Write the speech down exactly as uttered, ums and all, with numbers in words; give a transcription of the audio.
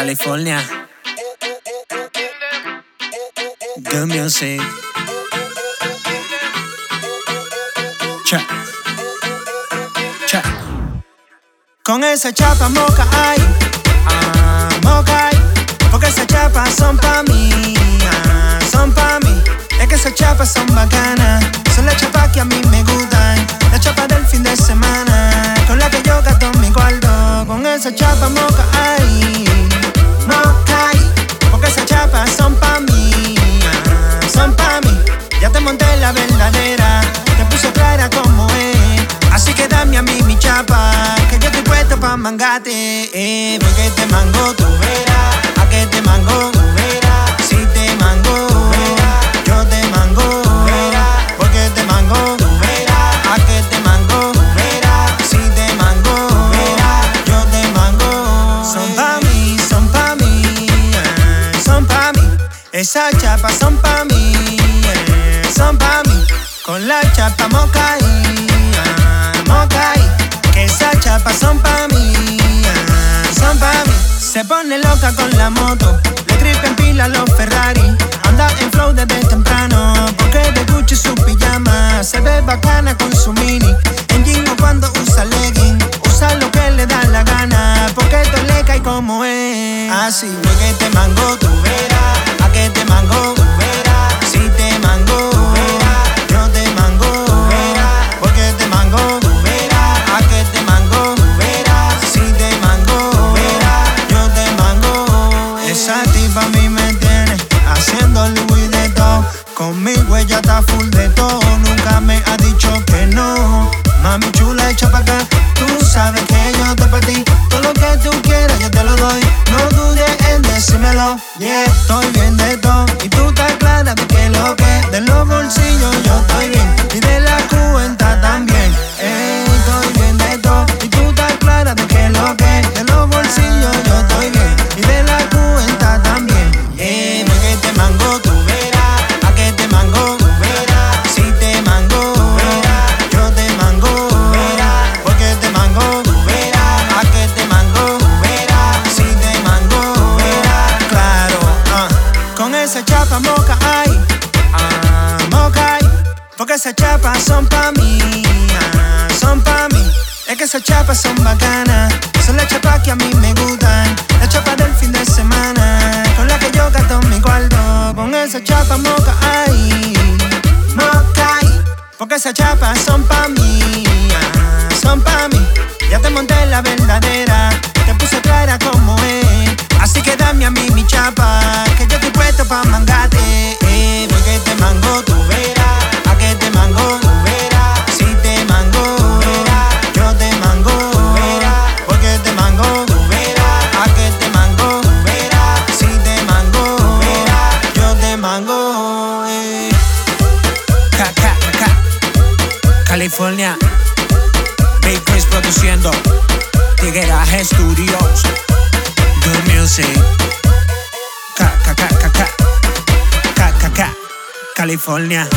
California Good Music. Check, check. Con esa chapa Moca Ahí, ah, Moca Ahí, porque esas chapas son pa' mí, ah, son pa' mí. Es que esas chapas son bacanas, son las chapas que a mí me gustan, las chapas del fin de semana, con las que yo gasto mi cuarto. Con esa chapa Moca Ahí, Moca Ahí, porque esas chapas son pa' mí, ah, son pa' mí. Ya te monté la verdadera, te puse clara como es, así que dame a mí mi chapa, que yo estoy puesto pa' mangate. Eh, ve que te mango tú verás, a que te mango tú verás, si te mango tú verás, yo te mango tú verás, porque te mango tú verás, a que te mango tú verás, si te mango tú verás, yo te mango. Son pa' mí, son pa' mí, eh, son pa' mí, esas chapas son pa' mí, eh, son pa' mí. Con la chapa Moca Ahí, ah, Moca Ahí, que esas chapas son pa' mí, ah, son pa' mí. Se pone loca con la moto, le tripen pila los Ferrari, anda en flow desde temprano, porque de Gucci su pijama, se ve bacana con su mini, en jean o cuando usa legging, usa lo que le da la gana, porque esto le cae como es. Así ve que te mango tú verás, a que te mango tú verás, si te mango tú verás, yo te mango tú verás, porque te mango tú verás, a que te mango tú verás, si te mango tú verás, yo te mango. Esa tipa a mí me tiene haciendo Louis de todo, conmigo ella está full de todo, nunca me ha dicho que no. Mami chula, echa pa' acá, tú sabes que yo te partí, todo lo que tú quieras yo te lo doy, no dudes en decírmelo. Yeah, estoy bien de todo y tú estás clara de que lo que de los bolsillos yo estoy bien y de la cuenta también. Hey, estoy bien de todo y tú estás clara de que lo que de los bolsillos yo estoy bien y de la cuenta también. Hey, ¿por qué te mango tú? Esa chapa Moca Ahí, ah, Moca Ahí, porque esas chapas son pa' mí, ah, son pa' mí. Es que esas chapas son bacanas, son las chapas que a mí me gustan, las chapas del fin de semana, con las que yo gasto mi cuarto. Con esas chapas Moca Ahí, Moca Ahí, porque esas chapas son pa' mí, ah, son pa' mí. Ya te monté la verdadera, te puse clara como es, así que dame a mí mi chapa, que yo estoy puesto pa' mangarte. Eh, porque te mango tú verás, a que te mango tú verás, si te mango tú verás, yo te mango tú verás, porque te mango tú verás, a que te mango tú verás, si te mango tú verás, yo te mango. Eh. Ca, ca, ca. California Big Chriss produciendo, Tigueras Studios, Good Music. Ca, ca, ca, ca, ca. Ca, ca, ca. California.